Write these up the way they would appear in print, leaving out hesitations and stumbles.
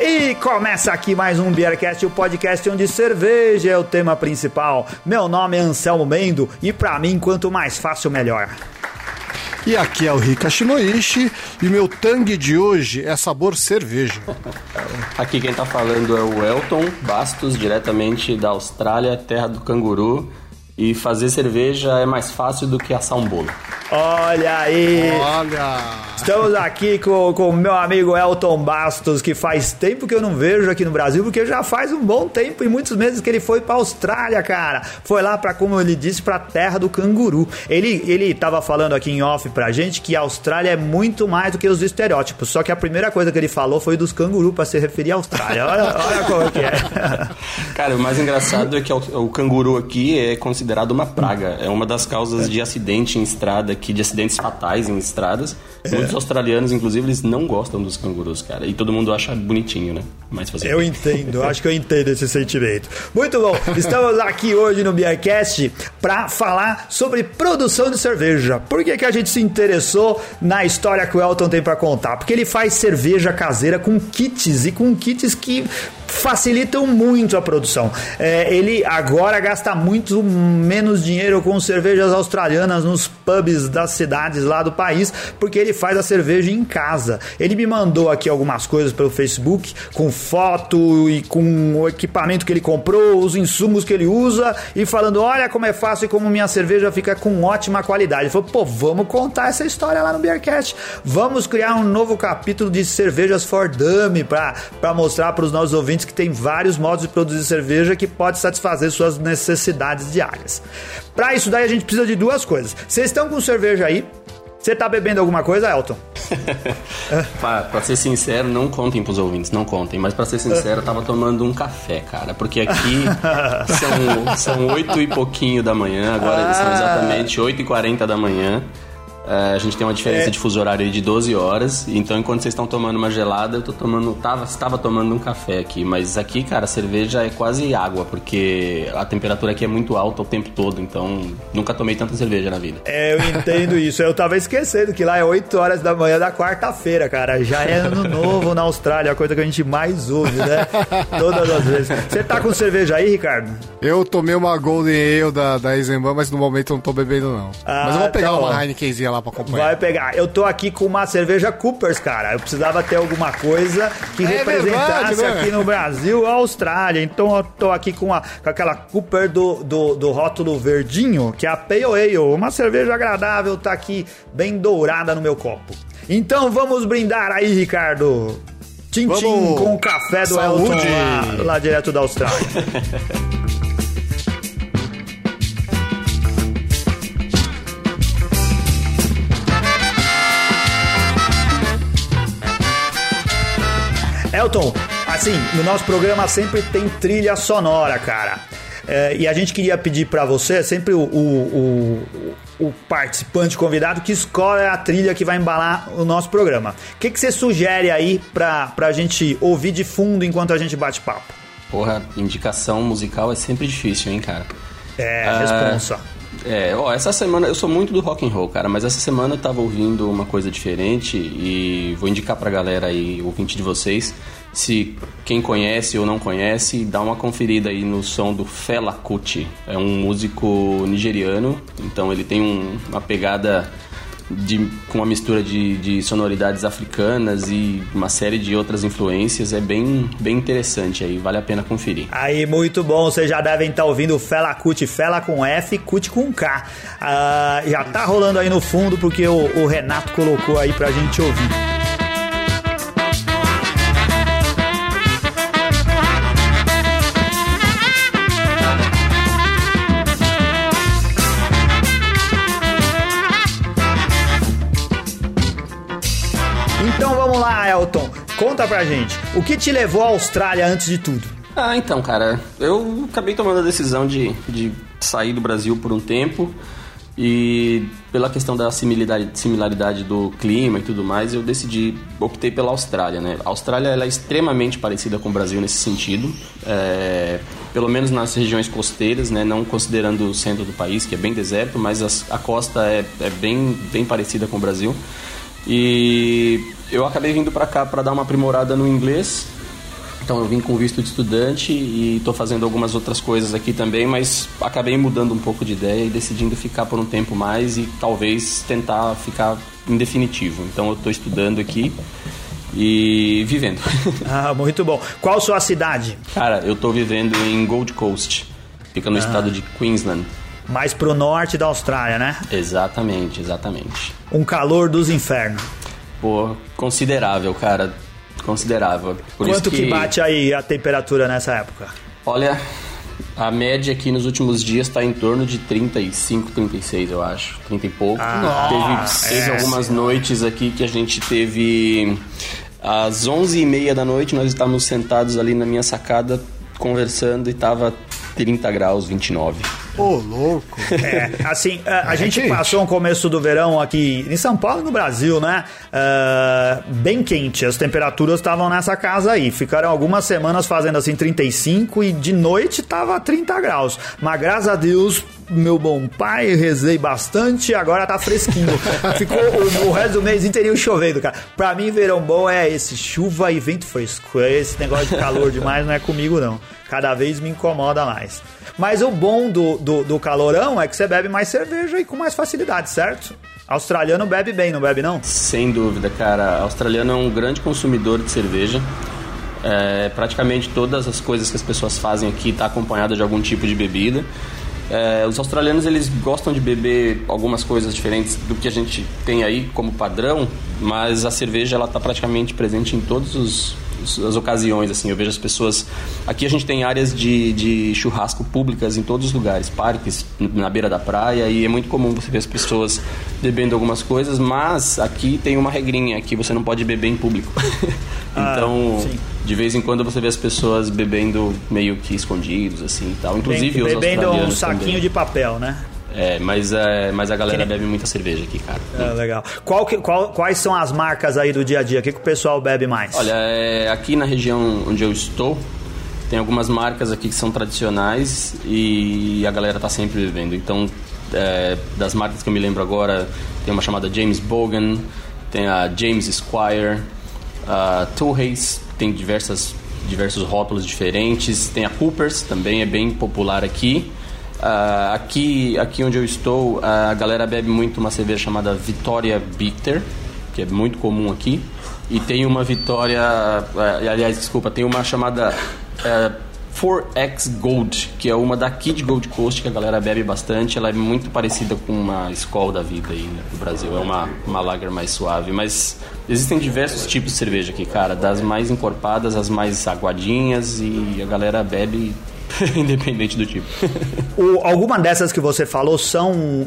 E começa aqui mais um Beercast, o podcast onde cerveja é o tema principal. Meu nome é Anselmo Mendo e pra mim quanto mais fácil melhor. E aqui é o Rika Shinoishi e meu tangue de hoje é sabor cerveja. Aqui quem tá falando é o Elton Bastos, diretamente da Austrália, terra do canguru. E fazer cerveja é mais fácil do que assar um bolo. Olha aí! Olha! Estamos aqui com o meu amigo Elton Bastos, que faz tempo que eu não vejo aqui no Brasil, porque já faz um bom tempo e muitos meses que ele foi pra Austrália, cara. Foi lá pra, como ele disse, pra terra do canguru. Ele tava falando aqui em off pra gente que a Austrália é muito mais do que os estereótipos, só que a primeira coisa que ele falou foi dos cangurus pra se referir à Austrália. Olha como que é. Cara, o mais engraçado é que o canguru aqui é considerado uma praga. É uma das causas de acidente em estrada, aqui, de acidentes fatais em estradas. Muitos australianos, inclusive, eles não gostam dos cangurus, cara. E todo mundo acha bonitinho, né? Mas fazer eu entendo, acho que eu entendo esse sentimento. Muito bom, estamos aqui hoje no Beercast para falar sobre produção de cerveja. Por que a gente se interessou na história que o Elton tem para contar? Porque ele faz cerveja caseira com kits, e com kits que facilitam muito a produção. Ele agora gasta muito menos dinheiro com cervejas australianas nos pubs das cidades lá do país, porque ele faz a cerveja em casa. Ele me mandou aqui algumas coisas pelo Facebook, com foto e com o equipamento que ele comprou, os insumos que ele usa, e falando, olha como é fácil e como minha cerveja fica com ótima qualidade. Ele falou, pô, vamos contar essa história lá no Beercast, vamos criar um novo capítulo de cervejas for dummies para mostrar para os nossos ouvintes que tem vários modos de produzir cerveja que pode satisfazer suas necessidades diárias. Para isso daí a gente precisa de duas coisas. Vocês estão com cerveja aí? Você tá bebendo alguma coisa, Elton? Pra ser sincero, não contem pros ouvintes, não contem. Mas pra ser sincero, eu tava tomando um café, cara. Porque aqui são 8 e pouquinho da manhã. Agora são exatamente 8h40 da manhã. A gente tem uma diferença de fuso horário aí de 12 horas, então enquanto vocês estão tomando uma gelada, eu estava tomando um café aqui, mas aqui, cara, a cerveja é quase água, porque a temperatura aqui é muito alta o tempo todo, então nunca tomei tanta cerveja na vida. Eu entendo isso, eu tava esquecendo que lá é 8 horas da manhã da quarta-feira, cara, já é ano novo na Austrália, a coisa que a gente mais ouve, né, todas as vezes. Você tá com cerveja aí, Ricardo? Eu tomei uma Golden Ale da Eisenbahn, mas no momento eu não tô bebendo não, mas eu vou pegar uma Heinekenzinha lá pra acompanhar. Vai pegar. Eu tô aqui com uma cerveja Coopers, cara. Eu precisava ter alguma coisa que representasse verdade, aqui no Brasil a Austrália. Então eu tô aqui com aquela Cooper do rótulo verdinho, que é a Pale Ale. Uma cerveja agradável, tá aqui bem dourada no meu copo. Então vamos brindar aí, Ricardo. Tchim-tchim com o café do Elton lá direto da Austrália. Elton, assim, no nosso programa sempre tem trilha sonora, cara. E a gente queria pedir pra você, sempre o participante convidado, que escolha a trilha que vai embalar o nosso programa. O que você sugere aí pra gente ouvir de fundo enquanto a gente bate papo? Porra, indicação musical é sempre difícil, hein, cara? Responsa. Essa semana, eu sou muito do rock and roll, cara, mas essa semana eu tava ouvindo uma coisa diferente e vou indicar pra galera aí, ouvinte de vocês, se quem conhece ou não conhece, dá uma conferida aí no som do Fela Kuti. É um músico nigeriano, então ele tem uma pegada com uma mistura de sonoridades africanas e uma série de outras influências. É bem interessante aí, vale a pena conferir. Aí, muito bom, vocês já devem estar ouvindo o Fela Kuti, Fela com F, Kuti com K. Já tá rolando aí no fundo, porque o Renato colocou aí pra gente ouvir. Elton, conta pra gente, o que te levou à Austrália antes de tudo? Então, cara, eu acabei tomando a decisão de sair do Brasil por um tempo e pela questão da similaridade do clima e tudo mais, eu optei pela Austrália, né? A Austrália, ela é extremamente parecida com o Brasil nesse sentido, pelo menos nas regiões costeiras, né? Não considerando o centro do país, que é bem deserto, mas a costa é bem parecida com o Brasil. E eu acabei vindo pra cá pra dar uma aprimorada no inglês Então eu vim com visto de estudante e estou fazendo algumas outras coisas aqui também, mas acabei mudando um pouco de ideia e decidindo ficar por um tempo mais e talvez tentar ficar em definitivo. Então eu estou estudando aqui e vivendo. Ah, muito bom. Qual sua cidade? Cara, eu estou vivendo em Gold Coast, fica no estado de Queensland. Mais pro norte da Austrália, né? Exatamente, exatamente. Um calor dos infernos. Pô, considerável, cara. Considerável. Por quanto isso que bate aí a temperatura nessa época? Olha, a média aqui nos últimos dias tá em torno de 35, 36, eu acho. 30 e pouco. Teve algumas noites aqui que a gente teve... Às 11h30 da noite, nós estávamos sentados ali na minha sacada, conversando, e tava 30 graus, 29. Ô, louco! É, assim, a gente passou um começo do verão aqui em São Paulo e no Brasil, né? Bem quente, as temperaturas estavam nessa casa aí. Ficaram algumas semanas fazendo assim 35 e de noite tava 30 graus. Mas graças a Deus, meu bom pai, rezei bastante e agora tá fresquinho. Ficou o resto do mês inteirinho chovendo, cara. Pra mim, verão bom é esse, chuva e vento fresco. Esse negócio de calor demais não é comigo, não. Cada vez me incomoda mais. Mas o bom do calorão é que você bebe mais cerveja e com mais facilidade, certo? Australiano bebe bem, não bebe não? Sem dúvida, cara. Australiano é um grande consumidor de cerveja. É, praticamente todas as coisas que as pessoas fazem aqui tá acompanhada de algum tipo de bebida. É, os australianos, eles gostam de beber algumas coisas diferentes do que a gente tem aí como padrão, mas a cerveja, ela tá praticamente presente em todos as ocasiões, assim. Eu vejo as pessoas aqui, a gente tem áreas de churrasco públicas em todos os lugares, parques, na beira da praia, e é muito comum você ver as pessoas bebendo algumas coisas, mas aqui tem uma regrinha, que você não pode beber em público. Então, de vez em quando você vê as pessoas bebendo meio que escondidos, assim, e tal. Inclusive os australianos também. Bebendo um saquinho de papel, né? Mas a galera bebe muita cerveja aqui, cara. É, legal. Quais são as marcas aí do dia a dia? O que o pessoal bebe mais? Olha, aqui na região onde eu estou, tem algumas marcas aqui que são tradicionais e a galera tá sempre bebendo. Então, das marcas que eu me lembro agora, tem uma chamada James Bogan, tem a James Squire, a Tooheys, tem diversos rótulos diferentes. Tem a Coopers, também é bem popular aqui. Aqui onde eu estou, a galera bebe muito uma cerveja chamada Vitória Bitter, que é muito comum aqui. E tem uma tem uma chamada 4X Gold, que é uma daqui de Gold Coast, que a galera bebe bastante. Ela é muito parecida com uma Skol da vida aí, né, no Brasil. É uma lager mais suave, mas existem diversos tipos de cerveja aqui, cara. Das mais encorpadas, as mais aguadinhas, e a galera bebe... independente do tipo. Alguma dessas que você falou são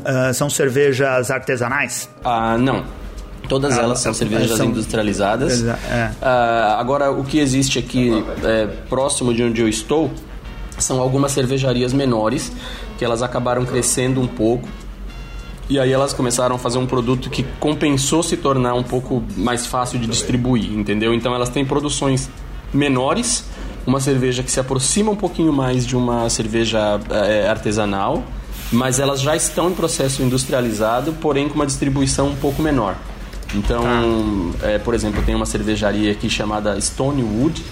cervejas artesanais? Não. Todas elas são cervejas industrializadas. Agora, o que existe aqui próximo de onde eu estou são algumas cervejarias menores, que elas acabaram crescendo um pouco. E aí elas começaram a fazer um produto que compensou se tornar um pouco mais fácil de distribuir, entendeu? Então elas têm produções menores, uma cerveja que se aproxima um pouquinho mais de uma cerveja artesanal, mas elas já estão em processo industrializado, porém com uma distribuição um pouco menor. Então, por exemplo, tem uma cervejaria aqui chamada Stonewood,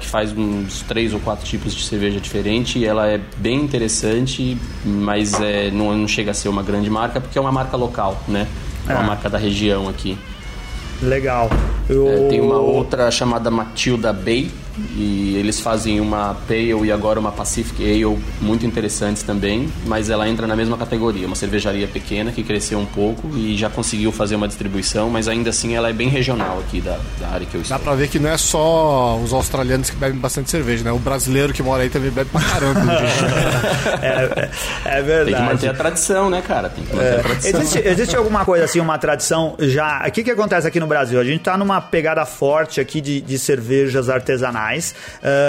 que faz uns 3 ou 4 tipos de cerveja diferente, e ela é bem interessante, mas não chega a ser uma grande marca, porque é uma marca local, né? É uma marca da região aqui. Legal. Tem uma outra chamada Matilda Bay, e eles fazem uma Pale e agora uma Pacific Ale muito interessantes também, mas ela entra na mesma categoria, uma cervejaria pequena que cresceu um pouco e já conseguiu fazer uma distribuição, mas ainda assim ela é bem regional aqui da área que eu estou. Dá pra ver que não é só os australianos que bebem bastante cerveja, né? O brasileiro que mora aí também bebe pra caramba. É verdade. Tem que manter a tradição, né, cara? Tem que manter a tradição. Existe alguma coisa assim, uma tradição já... O que acontece aqui no Brasil? A gente tá numa pegada forte aqui de cervejas artesanais.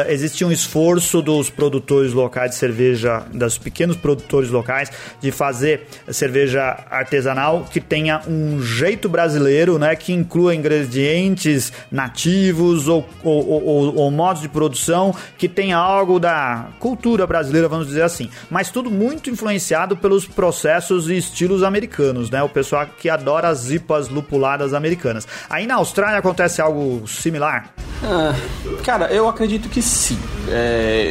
Existe um esforço dos produtores locais de cerveja, dos pequenos produtores locais, de fazer cerveja artesanal que tenha um jeito brasileiro, né, que inclua ingredientes nativos ou modos de produção que tenha algo da cultura brasileira, vamos dizer assim. Mas tudo muito influenciado pelos processos e estilos americanos, né? O pessoal que adora as IPAs lupuladas americanas. Aí na Austrália acontece algo similar? Ah, cara, eu acredito que sim.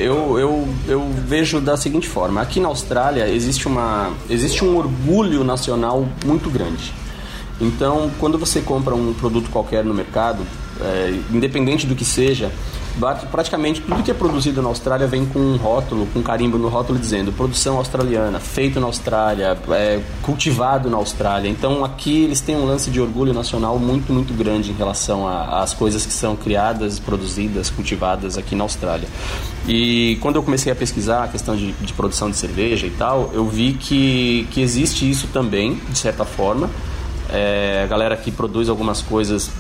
Eu vejo da seguinte forma. Aqui na Austrália existe um orgulho nacional muito grande. Então, quando você compra um produto qualquer no mercado, independente do que seja, praticamente tudo que é produzido na Austrália vem com um rótulo, com um carimbo no rótulo dizendo produção australiana, feito na Austrália, cultivado na Austrália. Então aqui eles têm um lance de orgulho nacional muito, muito grande em relação às coisas que são criadas, produzidas, cultivadas aqui na Austrália. E quando eu comecei a pesquisar a questão de produção de cerveja e tal, eu vi que existe isso também, de certa forma. A galera que produz algumas coisas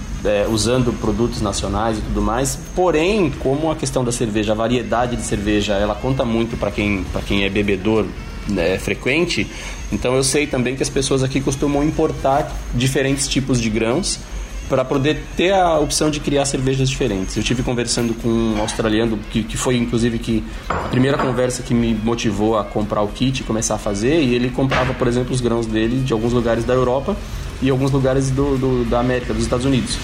usando produtos nacionais e tudo mais, porém, como a questão da cerveja, a variedade de cerveja, ela conta muito para quem é bebedor, né, frequente. Então eu sei também que as pessoas aqui costumam importar diferentes tipos de grãos para poder ter a opção de criar cervejas diferentes. Eu estive conversando com um australiano, que foi inclusive que a primeira conversa que me motivou a comprar o kit e começar a fazer, e ele comprava, por exemplo, os grãos dele de alguns lugares da Europa e alguns lugares da América, dos Estados Unidos.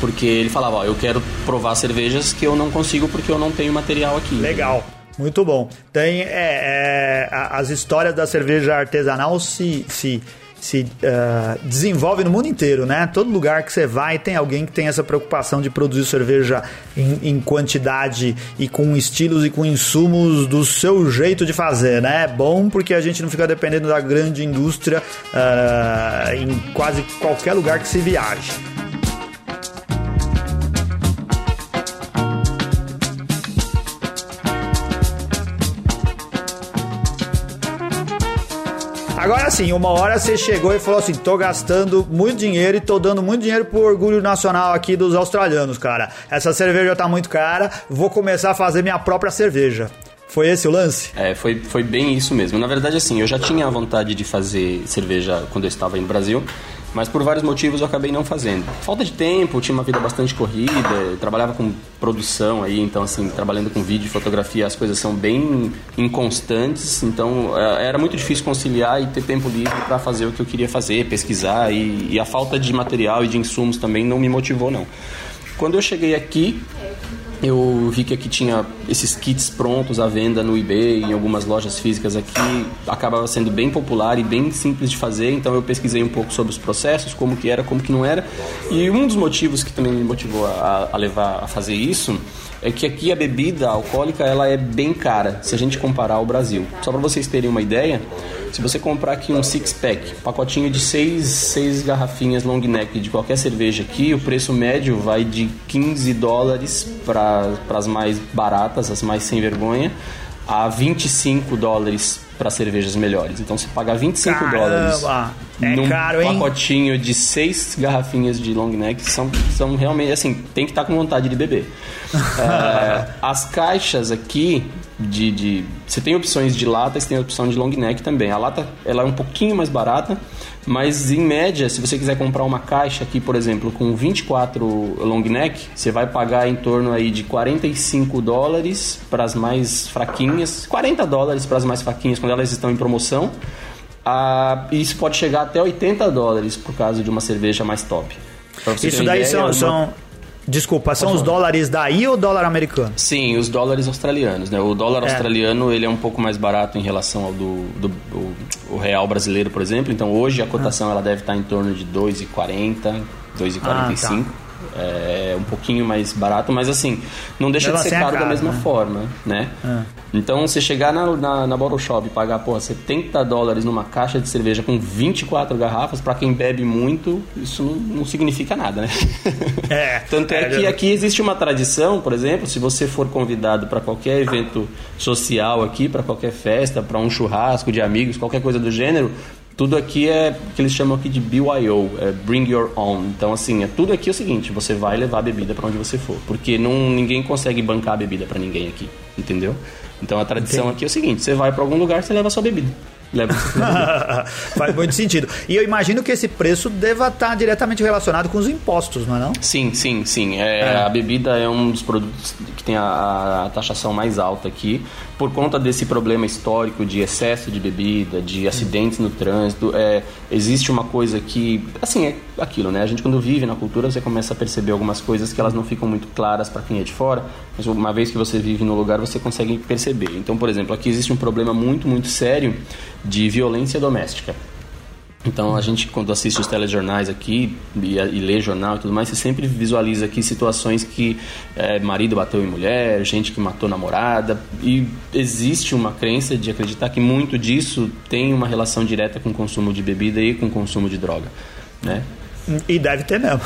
Porque ele falava, eu quero provar cervejas que eu não consigo porque eu não tenho material aqui. Legal. Muito bom. Tem as histórias da cerveja artesanal se desenvolve no mundo inteiro, né? Todo lugar que você vai tem alguém que tem essa preocupação de produzir cerveja em quantidade e com estilos e com insumos do seu jeito de fazer, né? É bom porque a gente não fica dependendo da grande indústria em quase qualquer lugar que se viaje. Agora sim, uma hora você chegou e falou assim, tô gastando muito dinheiro e tô dando muito dinheiro pro orgulho nacional aqui dos australianos, cara. Essa cerveja tá muito cara, vou começar a fazer minha própria cerveja. Foi esse o lance? Foi bem isso mesmo. Na verdade, assim, eu já tinha a vontade de fazer cerveja quando eu estava aí no Brasil, mas por vários motivos eu acabei não fazendo. Falta de tempo, tinha uma vida bastante corrida, eu trabalhava com produção aí, então assim, trabalhando com vídeo e fotografia, as coisas são bem inconstantes, então era muito difícil conciliar e ter tempo livre para fazer o que eu queria fazer, pesquisar, e a falta de material e de insumos também não me motivou, não. Quando eu cheguei aqui, eu vi que aqui tinha esses kits prontos à venda no eBay, em algumas lojas físicas aqui, acabava sendo bem popular e bem simples de fazer, então eu pesquisei um pouco sobre os processos, como que era, como que não era, e um dos motivos que também me motivou a levar a fazer isso é que aqui a bebida alcoólica ela é bem cara, se a gente comparar ao Brasil. Só para vocês terem uma ideia, se você comprar aqui um six-pack, pacotinho de seis garrafinhas long neck de qualquer cerveja aqui, o preço médio vai de $15 para as mais baratas, as mais sem vergonha, a $25 para cervejas melhores. Então, você pagar $25 num caro, hein? Pacotinho de 6 garrafinhas de long neck, são realmente, assim, tem que estar com vontade de beber. As caixas aqui, você tem opções de lata e você tem a opção de long neck também. A lata, ela é um pouquinho mais barata, mas em média, se você quiser comprar uma caixa aqui, por exemplo, com 24 long neck, você vai pagar em torno aí de $45 para as mais fraquinhas, $40 para as mais fraquinhas, quando elas estão em promoção. Isso ppode chegar até $80 por causa de uma cerveja mais top. Isso daí Desculpa, são os dólares daí ou dólar americano? Sim, os dólares australianos, né? O dólar australiano, ele é um pouco mais barato em relação ao do real brasileiro, por exemplo. Então, hoje, a cotação ela deve estar em torno de 2,40, 2,45. Tá. É um pouquinho mais barato, mas assim, não deixa de ser caro da mesma forma, né? Então, você chegar na bottle shop e pagar, $70 numa caixa de cerveja com 24 garrafas, pra quem bebe muito, isso não significa nada, né? Tanto é que aqui existe uma tradição, por exemplo, se você for convidado pra qualquer evento social aqui, pra qualquer festa, pra um churrasco de amigos, qualquer coisa do gênero, tudo aqui é o que eles chamam aqui de BYO, Bring Your Own. Então, assim, tudo aqui é o seguinte, você vai levar a bebida pra onde você for, porque ninguém consegue bancar a bebida pra ninguém aqui, entendeu? Então a tradição aqui é o seguinte, você vai para algum lugar, você leva a sua bebida. Faz muito sentido. E eu imagino que esse preço deva estar diretamente relacionado com os impostos, não é não? Sim. A bebida é um dos produtos que tem a taxação mais alta aqui. por conta desse problema histórico de excesso de bebida, de acidentes no trânsito, existe uma coisa que, assim, é aquilo, né? A gente, quando vive na cultura, você começa a perceber algumas coisas que elas não ficam muito claras para quem é de fora, mas uma vez que você vive no lugar, você consegue perceber. Então, por exemplo, aqui existe um problema muito, muito sério de violência doméstica. Então, a gente, quando assiste os telejornais aqui e lê jornal e tudo mais, você sempre visualiza aqui situações que marido bateu em mulher, gente que matou namorada, e existe uma crença de acreditar que muito disso tem uma relação direta com o consumo de bebida e com o consumo de droga, né? E deve ter mesmo.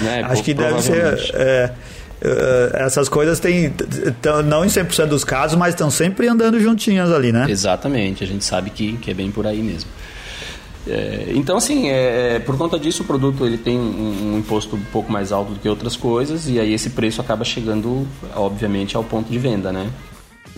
Né? Acho que deve ser... essas coisas têm, não em 100% dos casos, mas estão sempre andando juntinhas ali, né? Exatamente, a gente sabe que é bem por aí mesmo. Então, assim, por conta disso, o produto ele tem um imposto um pouco mais alto do que outras coisas, e aí esse preço acaba chegando, obviamente, ao ponto de venda, né?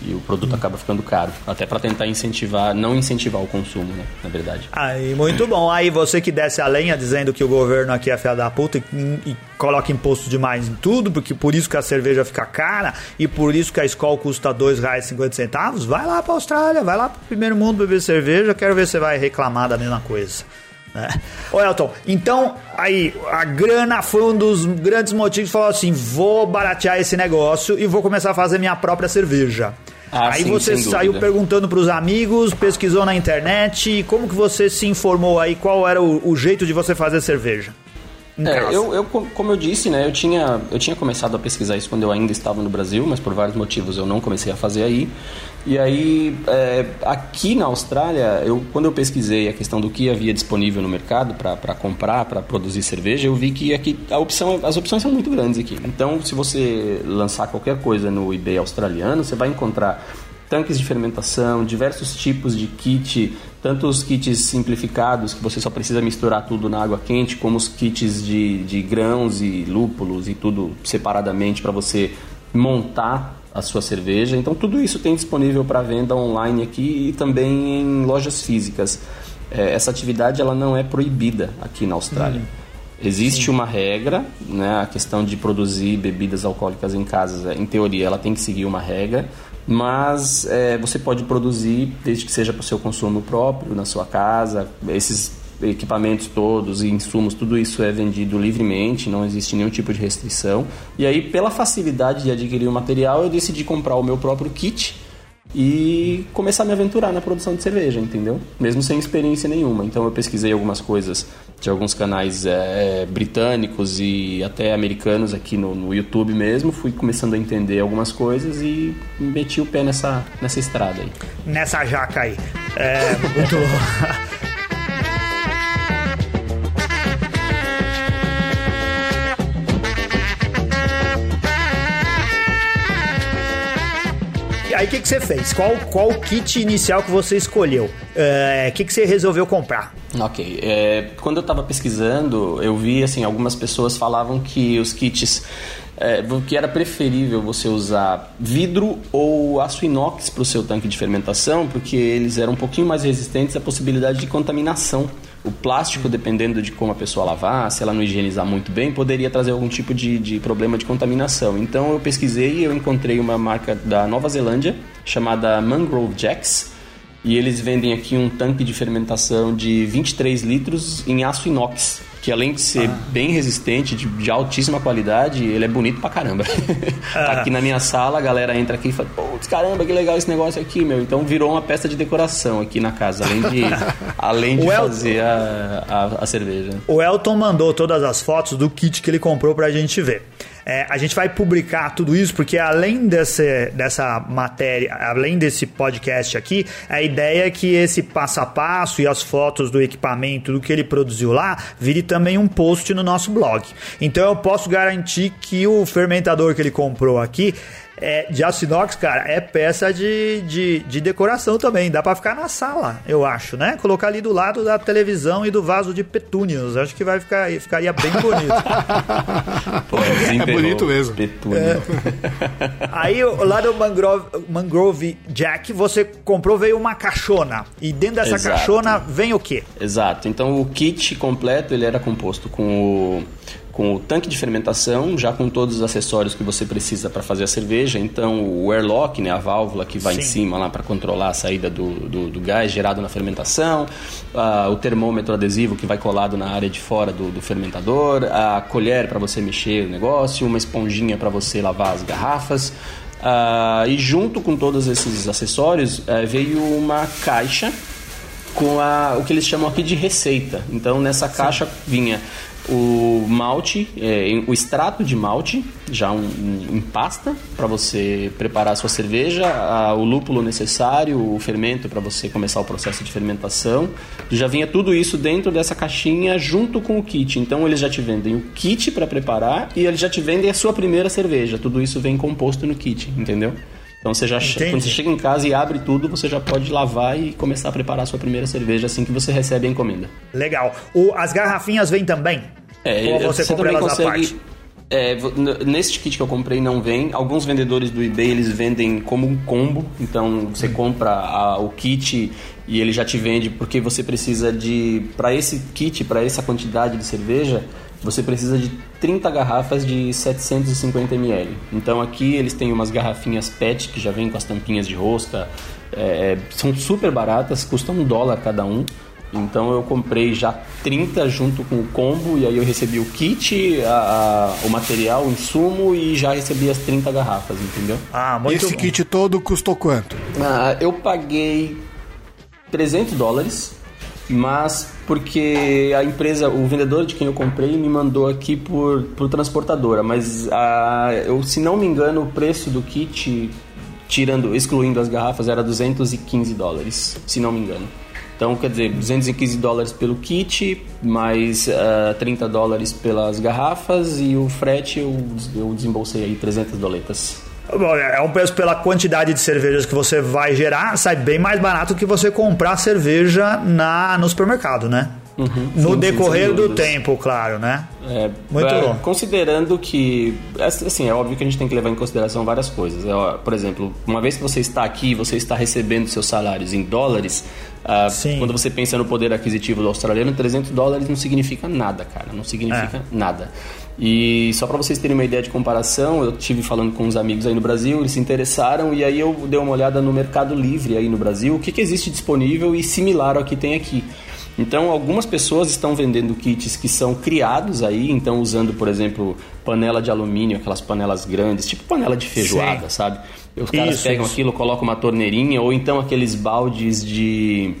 E o produto acaba ficando caro, até para tentar incentivar, não incentivar o consumo, né? Na verdade. Aí, muito bom. Aí você que desce a lenha dizendo que o governo aqui é filha da puta e coloca imposto demais em tudo, porque por isso que a cerveja fica cara e por isso que a Skol custa R$2,50, vai lá para a Austrália, vai lá para o primeiro mundo beber cerveja, quero ver se você vai reclamar da mesma coisa. Ô Elton, então aí a grana foi um dos grandes motivos. Falou assim, vou baratear esse negócio e vou começar a fazer minha própria cerveja. Aí sim, você saiu perguntando pros amigos, pesquisou na internet. Como que você se informou aí? Qual era o jeito de você fazer cerveja? Como eu disse, né, eu tinha começado a pesquisar isso quando eu ainda estava no Brasil, mas por vários motivos eu não comecei a fazer aí. E aí, aqui na Austrália, quando eu pesquisei a questão do que havia disponível no mercado para comprar, para produzir cerveja, eu vi que aqui as opções são muito grandes aqui. Então, se você lançar qualquer coisa no eBay australiano, você vai encontrar tanques de fermentação, diversos tipos de kit, tanto os kits simplificados, que você só precisa misturar tudo na água quente, como os kits de grãos e lúpulos e tudo separadamente para você montar a sua cerveja. Então tudo isso tem disponível para venda online aqui e também em lojas físicas. Essa atividade ela não é proibida aqui na Austrália. Existe uma regra, né? A questão de produzir bebidas alcoólicas em casa, em teoria, ela tem que seguir uma regra. Mas você pode produzir, desde que seja para o seu consumo próprio, na sua casa. Esses equipamentos todos e insumos, tudo isso é vendido livremente, não existe nenhum tipo de restrição. E aí, pela facilidade de adquirir o material, eu decidi comprar o meu próprio kit e começar a me aventurar na produção de cerveja, entendeu? Mesmo sem experiência nenhuma. Então, eu pesquisei algumas coisas de alguns canais britânicos e até americanos aqui no YouTube mesmo, fui começando a entender algumas coisas e meti o pé nessa estrada aí. Nessa jaca aí. Muito louco. Aí o que você fez? Qual kit inicial que você escolheu? O que você resolveu comprar? Ok. Quando eu estava pesquisando, eu vi assim, algumas pessoas falavam que os kits... que era preferível você usar vidro ou aço inox para o seu tanque de fermentação, porque eles eram um pouquinho mais resistentes à possibilidade de contaminação. O plástico, dependendo de como a pessoa lavar, se ela não higienizar muito bem, poderia trazer algum tipo de problema de contaminação. Então eu pesquisei e eu encontrei uma marca da Nova Zelândia chamada Mangrove Jacks, e eles vendem aqui um tanque de fermentação de 23 litros em aço inox, que além de ser bem resistente, de altíssima qualidade, ele é bonito pra caramba. Tá aqui na minha sala, a galera entra aqui e fala, putz, caramba, que legal esse negócio aqui, meu. Então virou uma peça de decoração aqui na casa, além de fazer a cerveja. O Elton mandou todas as fotos do kit que ele comprou pra gente ver. A gente vai publicar tudo isso, porque além dessa matéria, além desse podcast aqui, a ideia é que esse passo a passo e as fotos do equipamento, do que ele produziu lá, vire também um post no nosso blog. Então eu posso garantir que o fermentador que ele comprou aqui, de aço inox, cara, é peça de decoração também. Dá pra ficar na sala, eu acho, né? Colocar ali do lado da televisão e do vaso de petúnios. Acho que ficaria bem bonito. Pô, é bonito mesmo. Aí, lá do Mangrove Jack, você comprou, veio uma caixona. E dentro dessa caixona vem o quê? Exato. Então, o kit completo, ele era composto com o... com o tanque de fermentação, já com todos os acessórios que você precisa para fazer a cerveja. Então, o airlock, né, a válvula que vai Sim. em cima lá para controlar a saída do gás gerado na fermentação, o termômetro adesivo que vai colado na área de fora do fermentador, a colher para você mexer o negócio, uma esponjinha para você lavar as garrafas. E junto com todos esses acessórios veio uma caixa com o que eles chamam aqui de receita. Então, nessa caixa Sim. vinha o malte, o extrato de malte, já em pasta, para você preparar a sua cerveja, o lúpulo necessário, o fermento para você começar o processo de fermentação. Já vinha tudo isso dentro dessa caixinha junto com o kit. Então eles já te vendem o kit para preparar e eles já te vendem a sua primeira cerveja. Tudo isso vem composto no kit, entendeu? Então você já quando você chega em casa e abre tudo, você já pode lavar e começar a preparar a sua primeira cerveja assim que você recebe a encomenda. Legal. As garrafinhas vêm também? Ou você compra elas à parte? Neste kit que eu comprei não vem. Alguns vendedores do eBay, eles vendem como um combo. Então você compra o kit e ele já te vende, porque você precisa para esse kit, para essa quantidade de cerveja, você precisa de 30 garrafas de 750 ml. Então aqui eles têm umas garrafinhas PET que já vêm com as tampinhas de rosca, são super baratas, custam $1 cada um. Então eu comprei já 30 junto com o combo, e aí eu recebi o kit, o material, o insumo, e já recebi as 30 garrafas, entendeu? Ah, muito Esse bom. Kit todo custou quanto? Eu paguei $300, mas porque a empresa, o vendedor de quem eu comprei, me mandou aqui por transportadora, mas eu, se não me engano, o preço do kit, excluindo as garrafas, era $215, se não me engano. Então, quer dizer, $215 pelo kit, mais $30 pelas garrafas, e o frete eu desembolsei aí $300. Bom, é um preço pela quantidade de cervejas que você vai gerar, sai bem mais barato que você comprar cerveja no supermercado, né? Uhum, no decorrer do tempo, claro, né? Muito bom. Considerando que, assim, é óbvio que a gente tem que levar em consideração várias coisas. Por exemplo, uma vez que você está aqui, você está recebendo seus salários em dólares, quando você pensa no poder aquisitivo do australiano, $300 não significa nada, cara. Não significa nada. E só para vocês terem uma ideia de comparação, eu estive falando com uns amigos aí no Brasil, eles se interessaram, e aí eu dei uma olhada no Mercado Livre aí no Brasil, o que existe disponível e similar ao que tem aqui. Então, algumas pessoas estão vendendo kits que são criados aí, então usando, por exemplo, panela de alumínio, aquelas panelas grandes, tipo panela de feijoada, Sim. sabe? Os caras pegam aquilo, colocam uma torneirinha, ou então aqueles baldes de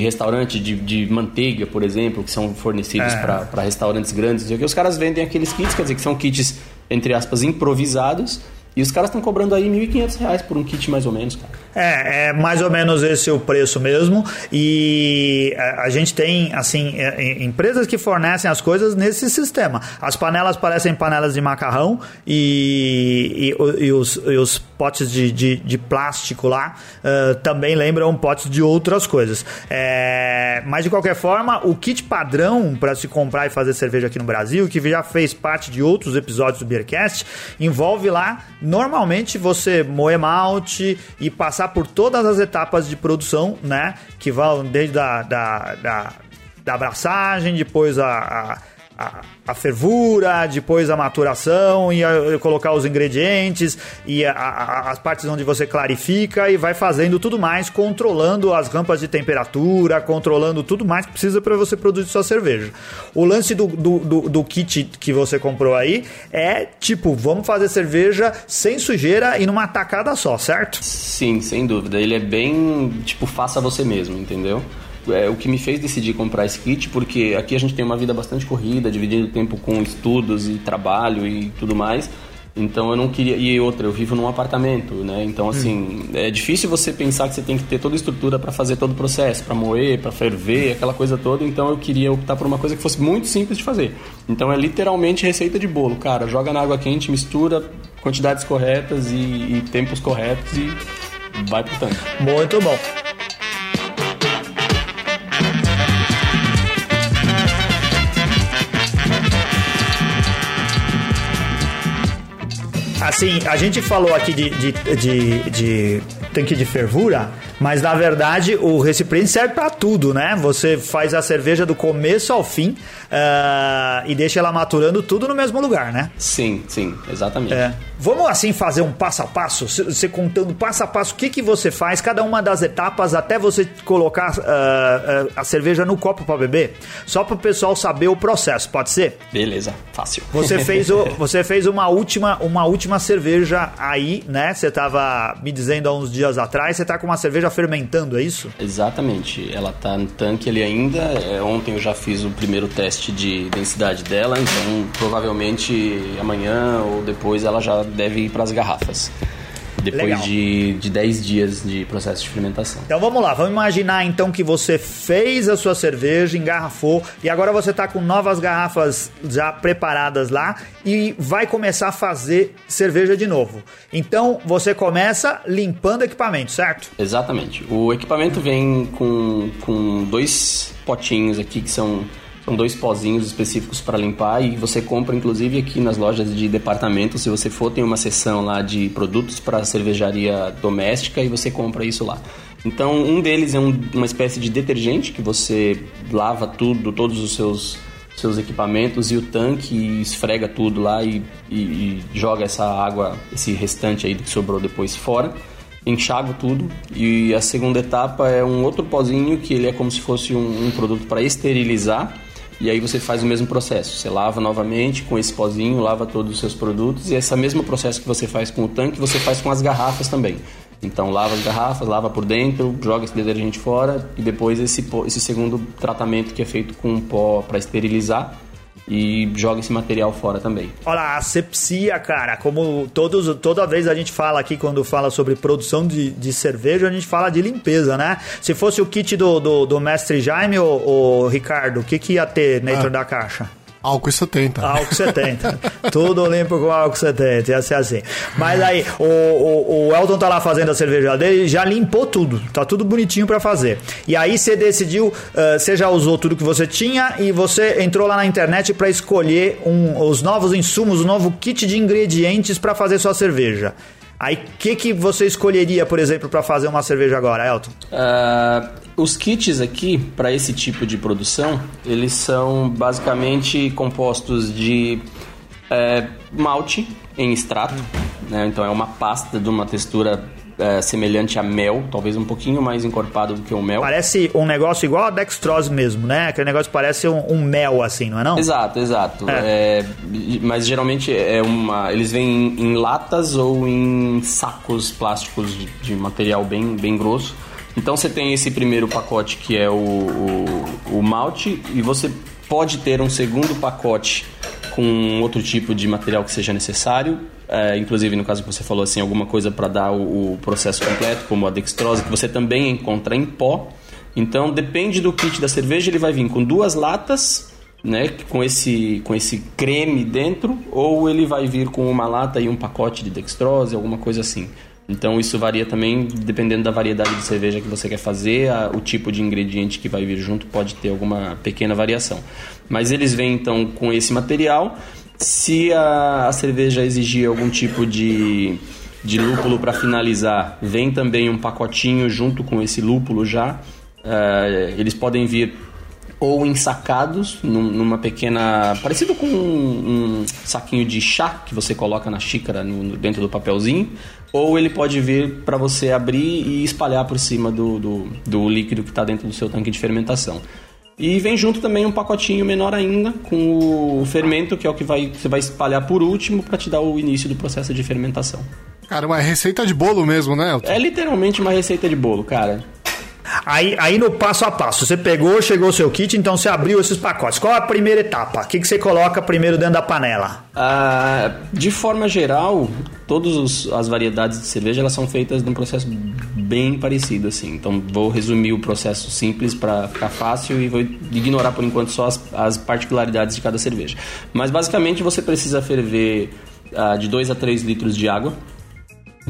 restaurante de manteiga, por exemplo, que são fornecidos para restaurantes grandes. Não sei o que. Os caras vendem aqueles kits, quer dizer, que são kits, entre aspas, improvisados, e os caras estão cobrando aí R$1.500 por um kit mais ou menos, cara. É mais ou menos esse o preço mesmo. E a gente tem, assim, empresas que fornecem as coisas nesse sistema. As panelas parecem panelas de macarrão e os potes de plástico lá também lembram potes de outras coisas. Mas, de qualquer forma, o kit padrão para se comprar e fazer cerveja aqui no Brasil, que já fez parte de outros episódios do Beercast, envolve lá, normalmente, você moer malte e passar por todas as etapas de produção, né? Que vão desde da abraçagem, depois a fervura, depois a maturação, e colocar os ingredientes e as partes onde você clarifica, e vai fazendo tudo mais, controlando as rampas de temperatura, controlando tudo mais que precisa para você produzir sua cerveja. O lance do kit que você comprou aí é tipo, vamos fazer cerveja sem sujeira e numa tacada só, certo? Sim, sem dúvida. Ele é bem tipo, faça você mesmo, entendeu? O que me fez decidir comprar esse kit, porque aqui a gente tem uma vida bastante corrida, dividindo o tempo com estudos e trabalho e tudo mais. Então eu não queria... E outra, eu vivo num apartamento, né? Então, assim, é difícil você pensar que você tem que ter toda a estrutura para fazer todo o processo, para moer, para ferver, aquela coisa toda. Então eu queria optar por uma coisa que fosse muito simples de fazer. Então é literalmente receita de bolo, cara. Joga na água quente, mistura quantidades corretas e tempos corretos e vai pro tanque. Muito bom. Assim, a gente falou aqui de tanque de fervura, Mas, na verdade, o recipiente serve para tudo, né? Você faz a cerveja do começo ao fim e deixa ela maturando tudo no mesmo lugar, né? Sim, sim, exatamente. É. Vamos, assim, fazer um passo a passo? Você contando passo a passo o que, que você faz, cada uma das etapas, até você colocar a cerveja no copo para beber? Só para o pessoal saber o processo, pode ser? Beleza, fácil. Você fez uma última cerveja aí, né? Você estava me dizendo há uns dias atrás, você está com uma cerveja fermentando, é isso? Exatamente. Ela tá no tanque ali ainda. Ontem eu já fiz o primeiro teste de densidade dela, então provavelmente amanhã ou depois ela já deve ir para as garrafas. Depois de 10 dias de processo de fermentação. Então vamos lá, vamos imaginar então que você fez a sua cerveja, engarrafou, e agora você está com novas garrafas já preparadas lá e vai começar a fazer cerveja de novo. Então você começa limpando equipamento, certo? Exatamente. O equipamento vem com dois potinhos aqui que são dois pozinhos específicos para limpar, e você compra inclusive aqui nas lojas de departamento. Se você for, tem uma seção lá de produtos para cervejaria doméstica e você compra isso lá. Então um deles é uma espécie de detergente que você lava tudo, todos os seus equipamentos e o tanque, e esfrega tudo lá e joga essa água, esse restante aí que sobrou depois fora. Enxago tudo. E a segunda etapa é um outro pozinho que ele é como se fosse um produto para esterilizar. E aí você faz o mesmo processo, você lava novamente com esse pozinho, lava todos os seus produtos, e esse mesmo processo que você faz com o tanque, você faz com as garrafas também. Então lava as garrafas, lava por dentro, joga esse detergente fora, e depois esse segundo tratamento que é feito com pó para esterilizar, e joga esse material fora também. Olha, a asepsia, cara, como toda vez a gente fala aqui, quando fala sobre produção de cerveja, a gente fala de limpeza, né? Se fosse o kit do mestre Jaime, ou Ricardo, o que ia ter dentro da caixa? Álcool 70. Álcool 70. Tudo limpo com álcool 70, ia ser assim. Mas aí, o Elton tá lá fazendo a cerveja dele, já limpou tudo, tá tudo bonitinho pra fazer. E aí você decidiu, você já usou tudo que você tinha, e você entrou lá na internet pra escolher os novos insumos, um novo kit de ingredientes pra fazer sua cerveja. Aí, o que você escolheria, por exemplo, para fazer uma cerveja agora, Elton? Os kits aqui, para esse tipo de produção, eles são basicamente compostos de malte em extrato, né? Então é uma pasta de uma textura semelhante a mel, talvez um pouquinho mais encorpado do que o mel. Parece um negócio igual a dextrose mesmo, né? Aquele negócio parece um mel assim, não é não? Exato. Mas geralmente eles vêm em latas ou em sacos plásticos de material bem, bem grosso. Então você tem esse primeiro pacote que é o malte, e você pode ter um segundo pacote com outro tipo de material que seja necessário. Inclusive, no caso que você falou assim, alguma coisa para dar o processo completo, como a dextrose, que você também encontra em pó. Então, depende do kit da cerveja, ele vai vir com duas latas, né, com esse creme dentro, ou ele vai vir com uma lata e um pacote de dextrose, alguma coisa assim. Então, isso varia também, dependendo da variedade de cerveja que você quer fazer, o tipo de ingrediente que vai vir junto pode ter alguma pequena variação. Mas eles vêm, então, com esse material. Se a cerveja exigir algum tipo de lúpulo para finalizar, vem também um pacotinho junto com esse lúpulo já. Eles podem vir ou ensacados, numa pequena... parecido com um saquinho de chá que você coloca na xícara dentro do papelzinho. Ou ele pode vir para você abrir e espalhar por cima do líquido que está dentro do seu tanque de fermentação. E vem junto também um pacotinho menor ainda com o fermento, que é o que você vai espalhar por último para te dar o início do processo de fermentação. Cara, uma receita de bolo mesmo, né, Elton? É literalmente uma receita de bolo, cara. Aí no passo a passo, você chegou o seu kit, então você abriu esses pacotes. Qual a primeira etapa? O que você coloca primeiro dentro da panela? De forma geral, todas as variedades de cerveja elas são feitas num processo bem parecido, assim. Então vou resumir o processo simples para ficar fácil e vou ignorar por enquanto só as particularidades de cada cerveja. Mas basicamente você precisa ferver de 2 a 3 litros de água,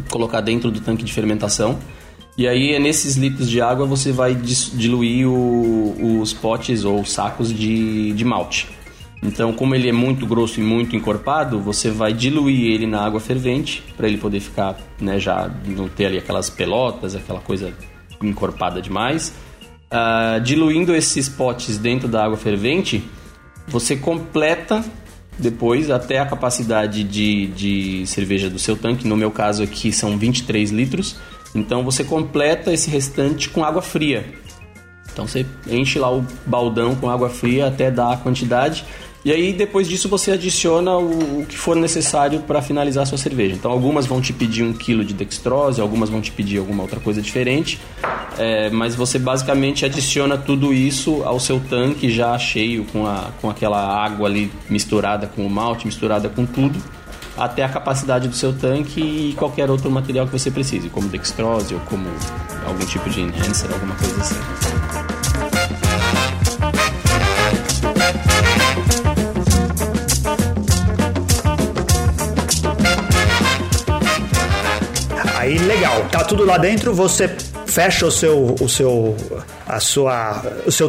colocar dentro do tanque de fermentação. E aí, nesses litros de água, você vai diluir os potes ou sacos de malte. Então, como ele é muito grosso e muito encorpado, você vai diluir ele na água fervente, para ele poder ficar, né, já não ter ali aquelas pelotas, aquela coisa encorpada demais. Diluindo esses potes dentro da água fervente, você completa depois até a capacidade de cerveja do seu tanque. No meu caso aqui são 23 litros. Então você completa esse restante com água fria. Então você enche lá o baldão com água fria até dar a quantidade. E aí depois disso você adiciona o que for necessário para finalizar a sua cerveja. Então algumas vão te pedir 1 kg de dextrose, algumas vão te pedir alguma outra coisa diferente. Mas você basicamente adiciona tudo isso ao seu tanque já cheio com aquela água ali misturada com o malte, misturada com tudo, até a capacidade do seu tanque e qualquer outro material que você precise, como dextrose ou como algum tipo de enhancer, alguma coisa assim. Aí, legal. Tá tudo lá dentro, você fecha o seu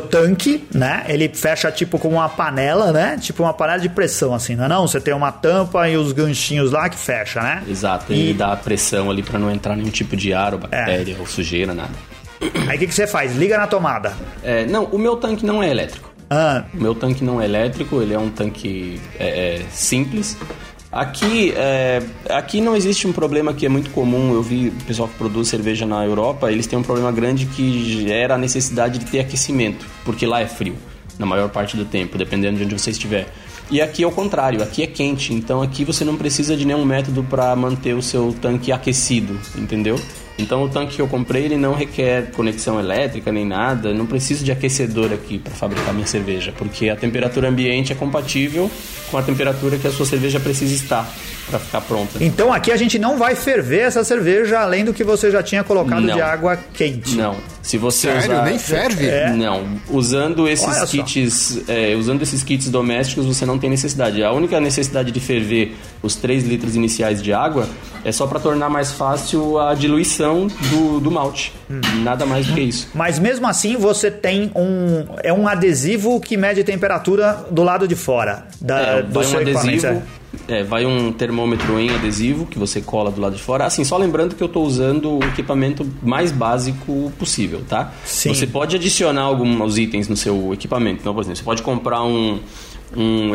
tanque, né? Ele fecha tipo com uma panela, né? Tipo uma panela de pressão, assim, não é não? Você tem uma tampa e os ganchinhos lá que fecha, né? Exato, ele dá pressão ali pra não entrar nenhum tipo de ar ou bactéria ou sujeira, nada. Aí o que você faz? Liga na tomada. Não, o meu tanque não é elétrico. O meu tanque não é elétrico, ele é um tanque simples. Aqui não existe um problema que é muito comum. Eu vi o pessoal que produz cerveja na Europa, eles têm um problema grande que gera a necessidade de ter aquecimento, porque lá é frio, na maior parte do tempo, dependendo de onde você estiver. E aqui é o contrário, aqui é quente, então aqui você não precisa de nenhum método para manter o seu tanque aquecido, entendeu? Então o tanque que eu comprei, ele não requer conexão elétrica nem nada, não preciso de aquecedor aqui para fabricar minha cerveja, porque a temperatura ambiente é compatível com a temperatura que a sua cerveja precisa estar para ficar pronta. Então aqui a gente não vai ferver essa cerveja além do que você já tinha colocado de água quente. Não. Se você usar... nem ferve? Não. Usando esses kits domésticos, você não tem necessidade. A única necessidade de ferver os 3 litros iniciais de água é só para tornar mais fácil a diluição do malte. Nada mais do que isso. Mas mesmo assim você tem um adesivo que mede temperatura do lado de fora do seu equipamento. Vai um termômetro em adesivo que você cola do lado de fora. Assim, só lembrando que eu estou usando o equipamento mais básico possível, tá? Sim. Você pode adicionar alguns itens no seu equipamento. Então, por exemplo, você pode comprar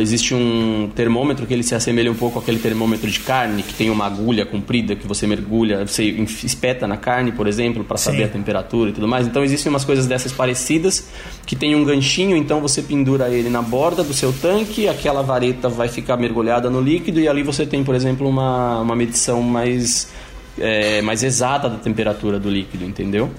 existe um termômetro que ele se assemelha um pouco àquele termômetro de carne, que tem uma agulha comprida que você mergulha, você espeta na carne, por exemplo, para saber a temperatura e tudo mais. Então existem umas coisas dessas parecidas, que tem um ganchinho, então você pendura ele na borda do seu tanque, aquela vareta vai ficar mergulhada no líquido e ali você tem, por exemplo, uma medição mais exata da temperatura do líquido, entendeu?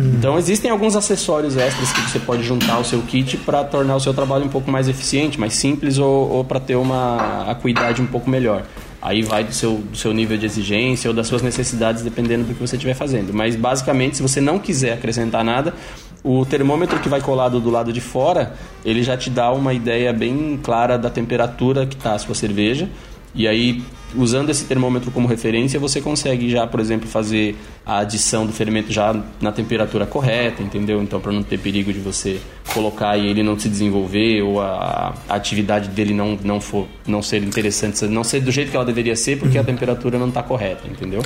Então existem alguns acessórios extras que você pode juntar ao seu kit para tornar o seu trabalho um pouco mais eficiente, mais simples ou para ter uma acuidade um pouco melhor. Aí vai do seu nível de exigência ou das suas necessidades, dependendo do que você estiver fazendo. Mas basicamente, se você não quiser acrescentar nada, o termômetro que vai colado do lado de fora, ele já te dá uma ideia bem clara da temperatura que está a sua cerveja. E aí, usando esse termômetro como referência, você consegue já, por exemplo, fazer a adição do fermento já na temperatura correta, entendeu? Então, para não ter perigo de você colocar e ele não se desenvolver, ou a atividade dele não ser interessante, não ser do jeito que ela deveria ser, porque a temperatura não está correta, entendeu?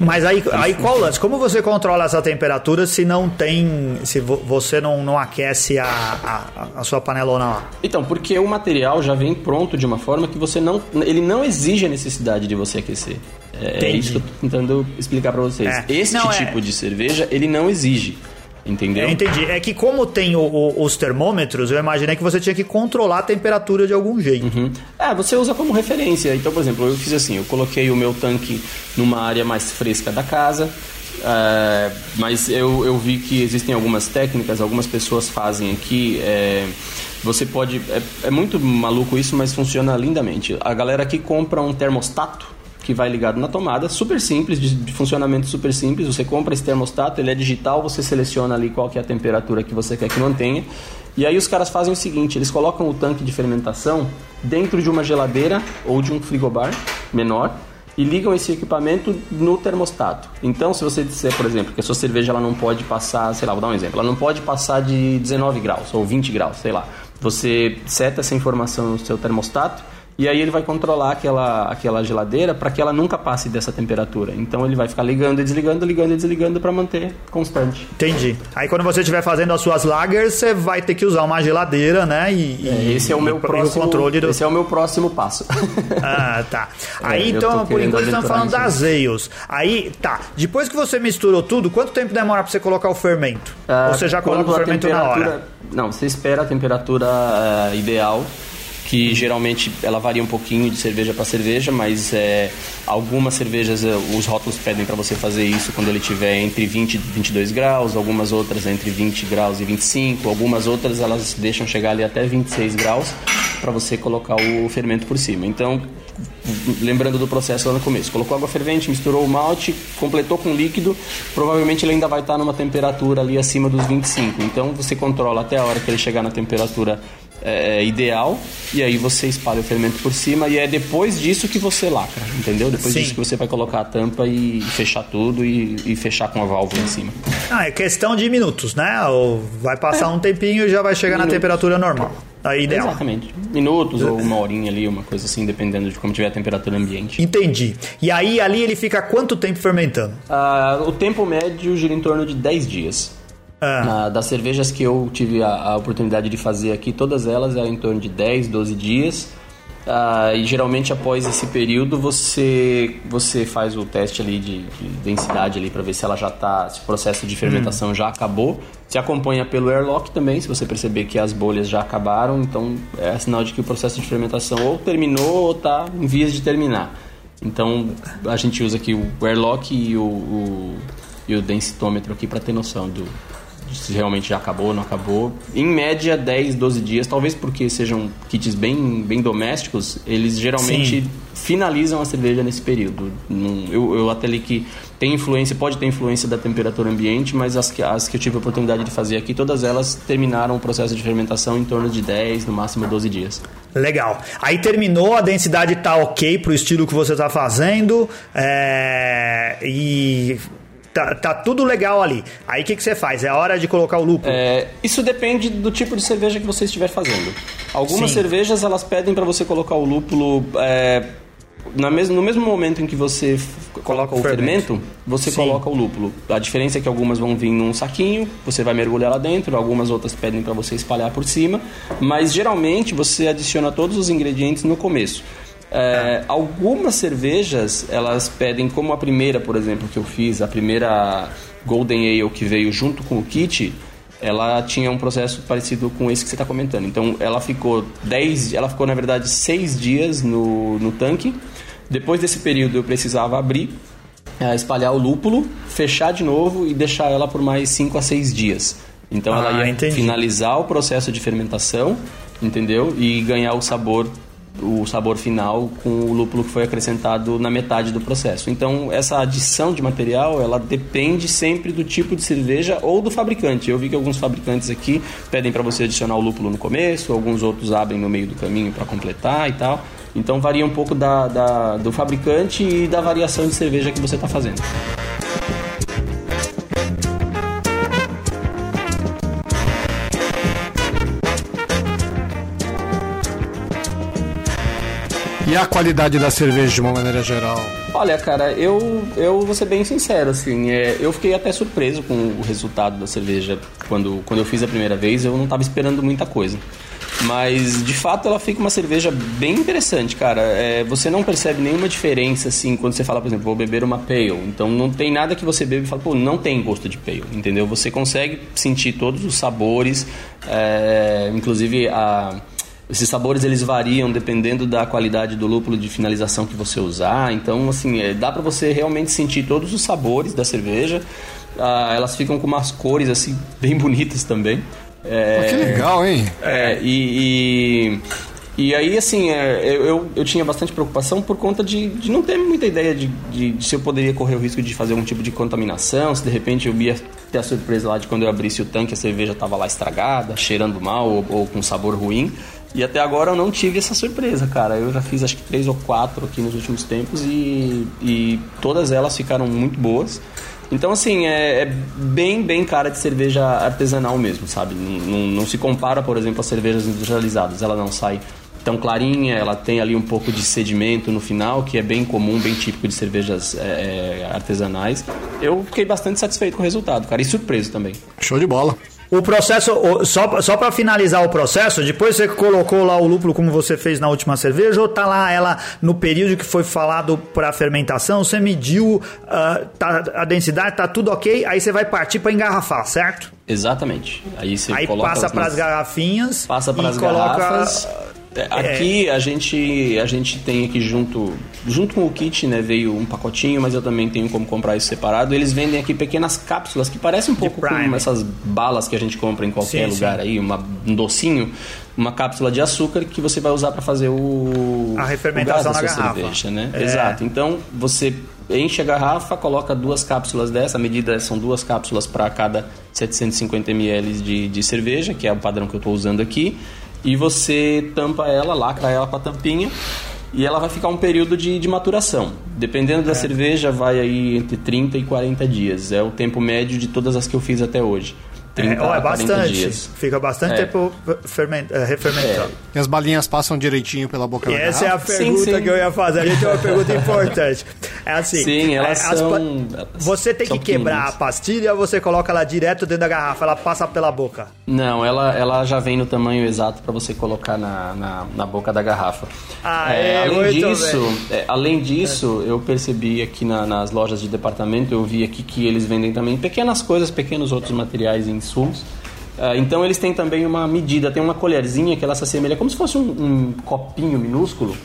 Mas aí qual o lance? Como você controla essa temperatura se não tem. Se você não aquece a sua panelona lá? Então, porque o material já vem pronto de uma forma que você não. Ele não exige a necessidade de você aquecer. É isso que eu tô tentando explicar pra vocês. Este tipo de cerveja, ele não exige. Entendeu? Eu entendi. É que como tem os termômetros, eu imaginei que você tinha que controlar a temperatura de algum jeito. Uhum. Você usa como referência. Então, por exemplo, eu fiz assim, eu coloquei o meu tanque numa área mais fresca da casa, mas eu vi que existem algumas técnicas, algumas pessoas fazem aqui... Você pode... É muito maluco isso, mas funciona lindamente. A galera aqui compra um termostato que vai ligado na tomada, super simples, de funcionamento super simples. Você compra esse termostato, ele é digital, você seleciona ali qual que é a temperatura que você quer que mantenha. E aí os caras fazem o seguinte, eles colocam o tanque de fermentação dentro de uma geladeira ou de um frigobar menor e ligam esse equipamento no termostato. Então, se você disser, por exemplo, que a sua cerveja ela não pode passar, sei lá, vou dar um exemplo, ela não pode passar de 19 graus ou 20 graus, sei lá. Você seta essa informação no seu termostato E aí ele vai controlar aquela geladeira para que ela nunca passe dessa temperatura. Então ele vai ficar ligando e desligando, ligando e desligando para manter constante. Entendi. Aí quando você estiver fazendo as suas lagers, você vai ter que usar uma geladeira, né? Esse é o meu próximo passo. Ah, tá. Aí então, por enquanto estamos falando das ales. Aí, tá. Depois que você misturou tudo, quanto tempo demora para você colocar o fermento? Ou você já coloca o fermento na hora? Não, você espera a temperatura ideal, que geralmente ela varia um pouquinho de cerveja para cerveja, mas algumas cervejas, os rótulos pedem para você fazer isso quando ele estiver entre 20 e 22 graus, algumas outras entre 20 graus e 25, algumas outras elas deixam chegar ali até 26 graus para você colocar o fermento por cima. Então, lembrando do processo lá no começo, colocou água fervente, misturou o malte, completou com líquido, provavelmente ele ainda vai estar numa temperatura ali acima dos 25, então você controla até a hora que ele chegar na temperatura ideal, e aí você espalha o fermento por cima, e é depois disso que você lacra, entendeu? Depois disso que você vai colocar a tampa e fechar tudo e fechar com a válvula em cima. Ah, é questão de minutos, né? Ou vai passar um tempinho e já vai chegar na temperatura normal. Aí ideal. Exatamente. Minutos ou uma horinha ali, uma coisa assim, dependendo de como tiver a temperatura ambiente. Entendi. E aí ali ele fica quanto tempo fermentando? O tempo médio gira em torno de 10 dias. Das cervejas que eu tive a oportunidade de fazer aqui, todas elas eram em torno de 10, 12 dias. E geralmente após esse período você faz o teste ali de densidade ali para ver se ela já está, se o processo de fermentação já acabou. Se acompanha pelo airlock também, se você perceber que as bolhas já acabaram, então é sinal de que o processo de fermentação ou terminou ou está em vias de terminar. Então a gente usa aqui o airlock e o densitômetro aqui para ter noção do se realmente já acabou ou não acabou. Em média, 10, 12 dias, talvez porque sejam kits bem, bem domésticos, eles geralmente finalizam a cerveja nesse período. Eu até li que tem influência, pode ter influência da temperatura ambiente, mas as que eu tive a oportunidade de fazer aqui, todas elas terminaram o processo de fermentação em torno de 10, no máximo 12 dias. Legal. Aí terminou, a densidade tá ok pro estilo que você tá fazendo, Tá tudo legal ali. Aí o que você faz? É a hora de colocar o lúpulo? Isso depende do tipo de cerveja que você estiver fazendo. Algumas cervejas elas pedem para você colocar o lúpulo no mesmo momento em que você coloca o fermento, você coloca o lúpulo. A diferença é que algumas vão vir num saquinho, você vai mergulhar lá dentro, algumas outras pedem para você espalhar por cima, mas geralmente você adiciona todos os ingredientes no começo. Algumas cervejas elas pedem, como a primeira, por exemplo, que eu fiz, a primeira Golden Ale que veio junto com o kit, ela tinha um processo parecido com esse que você está comentando. Então ela ficou na verdade 6 dias no tanque. Depois desse período eu precisava abrir, espalhar o lúpulo, fechar de novo e deixar ela por mais 5 a 6 dias. Então ela ia finalizar o processo de fermentação, entendeu? E ganhar o sabor final com o lúpulo que foi acrescentado na metade do processo. Então, essa adição de material, ela depende sempre do tipo de cerveja ou do fabricante. Eu vi que alguns fabricantes aqui pedem para você adicionar o lúpulo no começo, alguns outros abrem no meio do caminho para completar e tal. Então, varia um pouco do fabricante e da variação de cerveja que você está fazendo. E a qualidade da cerveja de uma maneira geral? Olha, cara, eu vou ser bem sincero, assim, eu fiquei até surpreso com o resultado da cerveja. Quando eu fiz a primeira vez, eu não estava esperando muita coisa. Mas, de fato, ela fica uma cerveja bem interessante, cara. Você não percebe nenhuma diferença, assim, quando você fala, por exemplo, vou beber uma Pale. Então, não tem nada que você bebe e fala, pô, não tem gosto de Pale, entendeu? Você consegue sentir todos os sabores, inclusive esses sabores eles variam dependendo da qualidade do lúpulo de finalização que você usar. Então, assim, dá para você realmente sentir todos os sabores da cerveja. Elas ficam com umas cores, assim, bem bonitas também. Que legal, hein? E aí, assim, eu tinha bastante preocupação por conta de não ter muita ideia de se eu poderia correr o risco de fazer algum tipo de contaminação, se de repente eu ia ter a surpresa lá de quando eu abrisse o tanque a cerveja estava lá estragada, cheirando mal ou com sabor ruim. E até agora eu não tive essa surpresa, cara. Eu já fiz acho que 3 ou 4 aqui nos últimos tempos e todas elas ficaram muito boas. Então, assim, é bem, bem cara de cerveja artesanal mesmo, sabe? Não se compara, por exemplo, a cervejas industrializadas. Ela não sai tão clarinha, ela tem ali um pouco de sedimento no final, que é bem comum, bem típico de cervejas artesanais. Eu fiquei bastante satisfeito com o resultado, cara, e surpreso também. Show de bola. O processo, só para finalizar o processo, depois você colocou lá o lúpulo como você fez na última cerveja, ou tá lá ela no período que foi falado para fermentação, você mediu a densidade, tá tudo ok, aí você vai partir para engarrafar, certo? Exatamente. Aí você coloca, passa para as garrafinhas, passa para as garrafas. Aqui a gente tem aqui junto com o kit, né, veio um pacotinho, mas eu também tenho como comprar isso separado. Eles vendem aqui pequenas cápsulas que parecem um pouco com essas balas que a gente compra em qualquer lugar aí, um docinho, uma cápsula de açúcar que você vai usar para fazer a refermentação da garrafa, cerveja, né? É. Exato. Então você enche a garrafa, coloca 2 cápsulas dessa, a medida são 2 cápsulas para cada 750 ml de cerveja, que é o padrão que eu estou usando aqui. E você tampa ela, lacra ela com a tampinha, e ela vai ficar um período de maturação. Dependendo da cerveja, vai aí entre 30 e 40 dias. É o tempo médio de todas as que eu fiz até hoje. 30 a 40 bastante. Dias. Fica bastante tempo refermentado. E as balinhas passam direitinho pela boca da garrafa? Essa é a pergunta que eu ia fazer. A gente tem uma pergunta importante. É assim. Sim, elas são... Você tem que quebrar pequenas. A pastilha ou você coloca ela direto dentro da garrafa? Ela passa pela boca? Não, ela já vem no tamanho exato para você colocar na boca da garrafa. Além disso, eu percebi aqui nas lojas de departamento, eu vi aqui que eles vendem também pequenas coisas, pequenos outros materiais em insumos. Então eles têm também uma medida, tem uma colherzinha que ela se assemelha como se fosse um copinho minúsculo,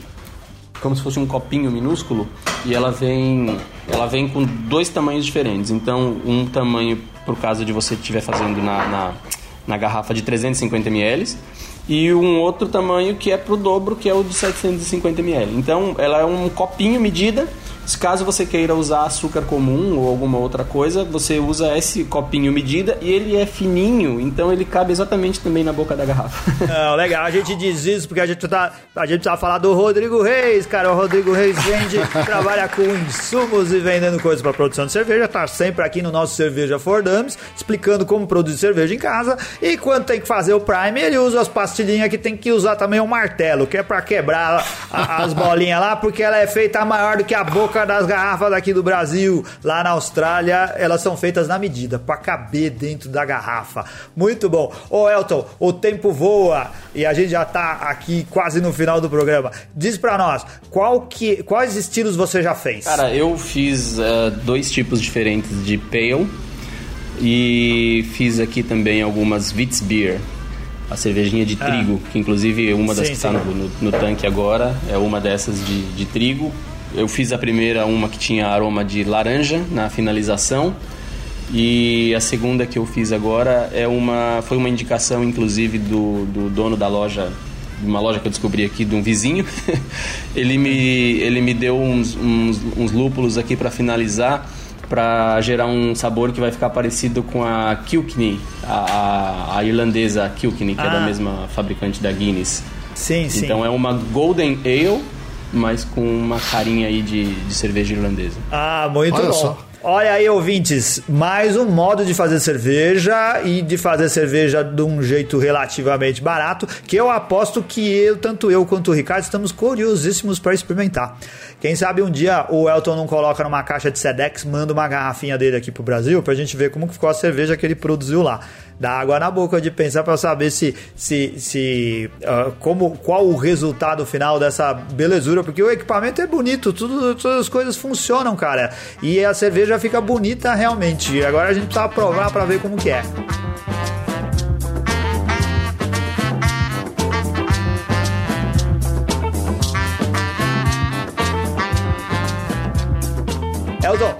e ela vem com 2 tamanhos diferentes. Então um tamanho por caso de você estiver fazendo na garrafa de 350 ml, e um outro tamanho que é pro dobro, que é o de 750 ml. Então ela é um copinho medida. Se caso você queira usar açúcar comum ou alguma outra coisa, você usa esse copinho medida, e ele é fininho, então ele cabe exatamente também na boca da garrafa. Não, legal, a gente diz isso porque a gente precisa falar do Rodrigo Reis, cara. O Rodrigo Reis vende, trabalha com insumos e vendendo coisas para produção de cerveja, tá sempre aqui no nosso Cerveja for Dummies, explicando como produzir cerveja em casa, e quando tem que fazer o prime, ele usa as pastilhinhas que tem que usar também o martelo, que é para quebrar as bolinhas lá, porque ela é feita maior do que a boca das garrafas daqui do Brasil. Lá na Austrália, elas são feitas na medida, pra caber dentro da garrafa. Muito bom. Ô Elton, o tempo voa e a gente já tá aqui quase no final do programa. Diz pra nós, quais estilos você já fez? Cara, eu fiz 2 tipos diferentes de Pale, e fiz aqui também algumas Witbier, a cervejinha de trigo, que inclusive é uma das que tá no tanque agora, é uma dessas de trigo. Eu fiz a primeira, uma que tinha aroma de laranja na finalização, e a segunda que eu fiz agora foi uma indicação inclusive do dono da loja, de uma loja que eu descobri aqui, de um vizinho. ele me deu uns lúpulos aqui para finalizar, para gerar um sabor que vai ficar parecido com a Kilkenny, a irlandesa, a Kilkenny, que é da mesma fabricante da Guinness. Sim. Então é uma Golden Ale, mas com uma carinha aí de cerveja irlandesa. Muito Olha bom. Só. Olha aí, ouvintes, mais um modo de fazer cerveja, e de fazer cerveja de um jeito relativamente barato, que eu aposto que tanto eu quanto o Ricardo estamos curiosíssimos para experimentar. Quem sabe um dia o Elton não coloca numa caixa de Sedex, manda uma garrafinha dele aqui pro Brasil pra gente ver como ficou a cerveja que ele produziu lá. Dá água na boca de pensar, para saber se qual o resultado final dessa belezura, porque o equipamento é bonito, todas as coisas funcionam, cara, e a cerveja fica bonita realmente. Agora a gente precisa provar para ver como que é. Elton,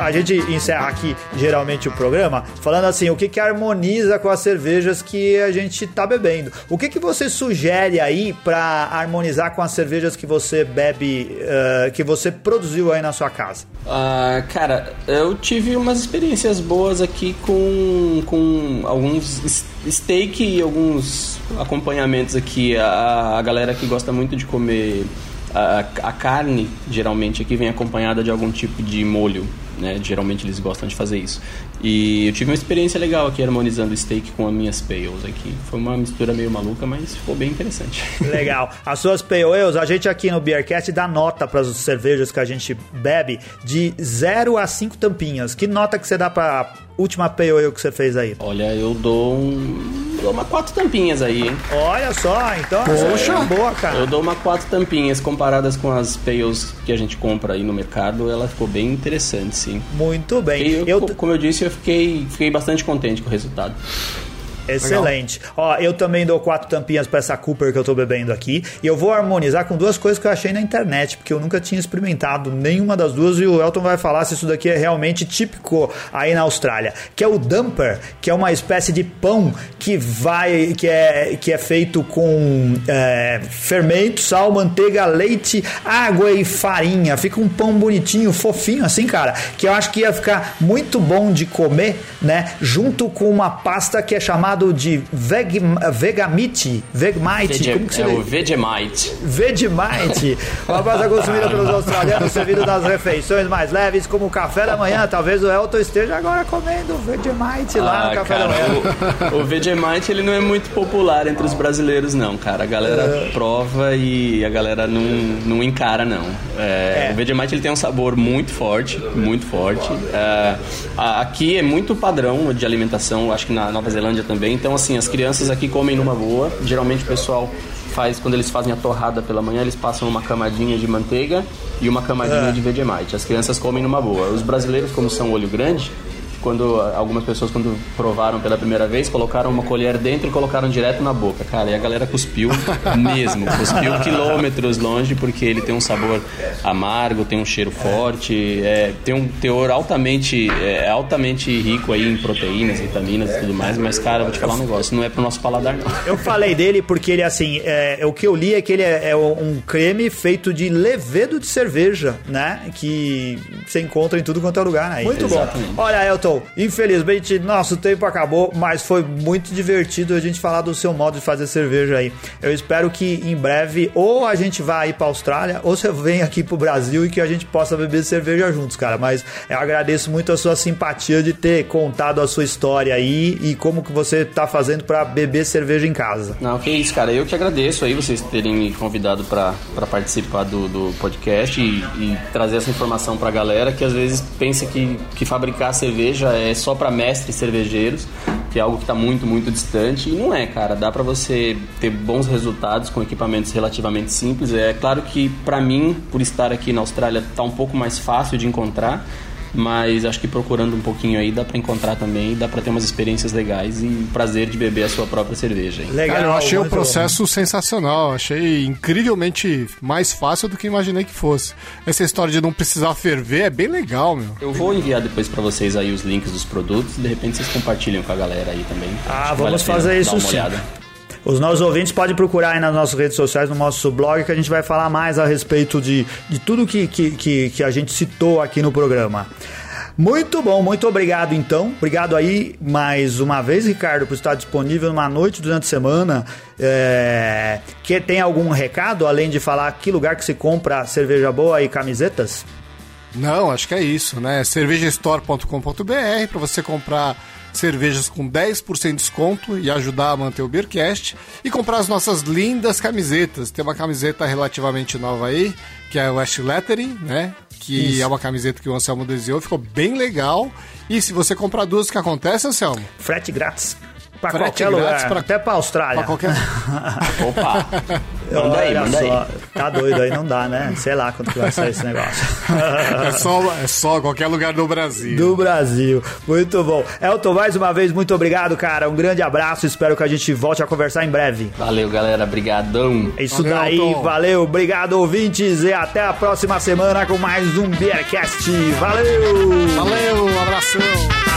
a gente encerra aqui geralmente o programa falando assim, o que harmoniza com as cervejas que a gente tá bebendo. O que você sugere aí pra harmonizar com as cervejas que você bebe, que você produziu aí na sua casa? Cara, eu tive umas experiências boas aqui com alguns steak e alguns acompanhamentos aqui. A galera que gosta muito de comer A carne, geralmente, aqui vem acompanhada de algum tipo de molho, né? Geralmente eles gostam de fazer isso. E eu tive uma experiência legal aqui, harmonizando steak com as minhas pales aqui. Foi uma mistura meio maluca, mas ficou bem interessante. Legal. As suas pales, a gente aqui no Beercast dá nota para as cervejas que a gente bebe de 0 a 5 tampinhas. Que nota que você dá para a última pale que você fez aí? Olha, eu dou uma 4 tampinhas aí, hein? Olha só, então... Poxa, boa, cara. Eu dou uma 4 tampinhas. Comparadas com as pales que a gente compra aí no mercado, ela ficou bem interessante, sim. Muito bem. Como eu disse, eu fiquei bastante contente com o resultado. Excelente. Legal. Ó, eu também dou 4 tampinhas pra essa Cooper que eu tô bebendo aqui. E eu vou harmonizar com duas coisas que eu achei na internet, porque eu nunca tinha experimentado nenhuma das duas, e o Elton vai falar se isso daqui é realmente típico aí na Austrália. Que é o dumper, que é uma espécie de pão que é feito com fermento, sal, manteiga, leite, água e farinha. Fica um pão bonitinho, fofinho assim, cara, que eu acho que ia ficar muito bom de comer, né? Junto com uma pasta que é chamada de Vegemite. Como que se lê? É o Vegemite. Uma pasta consumida pelos australianos, servido nas refeições mais leves, como o café da manhã. Talvez o Elton esteja agora comendo Vegemite lá no café, cara, da manhã. O Vegemite, ele não é muito popular entre os brasileiros, não, cara. A galera prova e a galera não encara, não. O Vegemite, ele tem um sabor muito forte, muito forte. Aqui é muito padrão de alimentação, acho que na Nova Zelândia também. Então, assim, as crianças aqui comem numa boa. Geralmente o pessoal faz, quando eles fazem a torrada pela manhã, eles passam uma camadinha de manteiga e uma camadinha de Vegemite. As crianças comem numa boa. Os brasileiros, como são olho grande, algumas pessoas, quando provaram pela primeira vez, colocaram uma colher dentro e colocaram direto na boca, cara, e a galera cuspiu mesmo, cuspiu quilômetros longe, porque ele tem um sabor amargo, tem um cheiro forte, tem um teor altamente rico aí em proteínas, vitaminas e tudo mais, mas, cara, vou te falar um negócio, não é pro nosso paladar, não. Eu falei dele porque ele, assim, o que eu li é que ele é um creme feito de levedo de cerveja, né, que você encontra em tudo quanto é lugar, né? Muito Exatamente. Bom. Olha, Elton, infelizmente nosso tempo acabou, mas foi muito divertido a gente falar do seu modo de fazer cerveja aí. Eu espero que em breve ou a gente vá aí pra Austrália ou você venha aqui pro Brasil e que a gente possa beber cerveja juntos, cara, mas eu agradeço muito a sua simpatia de ter contado a sua história aí e como que você tá fazendo pra beber cerveja em casa. Não, que isso, cara, eu que agradeço aí vocês terem me convidado pra participar do podcast e trazer essa informação pra galera que às vezes pensa que fabricar cerveja é só para mestres cervejeiros, que é algo que está muito, muito distante, e não é, cara, dá para você ter bons resultados com equipamentos relativamente simples. É claro que para mim, por estar aqui na Austrália, tá um pouco mais fácil de encontrar, mas acho que procurando um pouquinho aí dá pra encontrar também, dá pra ter umas experiências legais e prazer de beber a sua própria cerveja. Legal. Cara, eu achei o processo sensacional, achei incrivelmente mais fácil do que imaginei que fosse. Essa história de não precisar ferver é bem legal, meu. Eu vou enviar depois pra vocês aí os links dos produtos, de repente vocês compartilham com a galera aí também. Vamos fazer isso sim. Os nossos ouvintes podem procurar aí nas nossas redes sociais, no nosso blog, que a gente vai falar mais a respeito de tudo que a gente citou aqui no programa. Muito bom, muito obrigado então. Obrigado aí mais uma vez, Ricardo, por estar disponível numa noite durante a semana. Que tem algum recado, além de falar que lugar que se compra cerveja boa e camisetas? Não, acho que é isso, né? cervejastore.com.br para você comprar cervejas com 10% de desconto e ajudar a manter o Beercast e comprar as nossas lindas camisetas. Tem uma camiseta relativamente nova aí, que é a West Lettering, né? Que isso. É uma camiseta que o Anselmo desenhou, ficou bem legal. E se você comprar duas, o que acontece, Anselmo? Frete grátis. Pra qualquer lugar, até pra Austrália. Pra qualquer... Opa! Manda aí. Só, tá doido aí, não dá, né? Sei lá quanto que vai sair esse negócio. É só qualquer lugar do Brasil. Do Brasil. Muito bom. Elton, mais uma vez, muito obrigado, cara. Um grande abraço. Espero que a gente volte a conversar em breve. Valeu, galera. Brigadão. Isso daí. Elton. Valeu. Obrigado, ouvintes. E até a próxima semana com mais um Beercast. Valeu! Valeu. Um abração.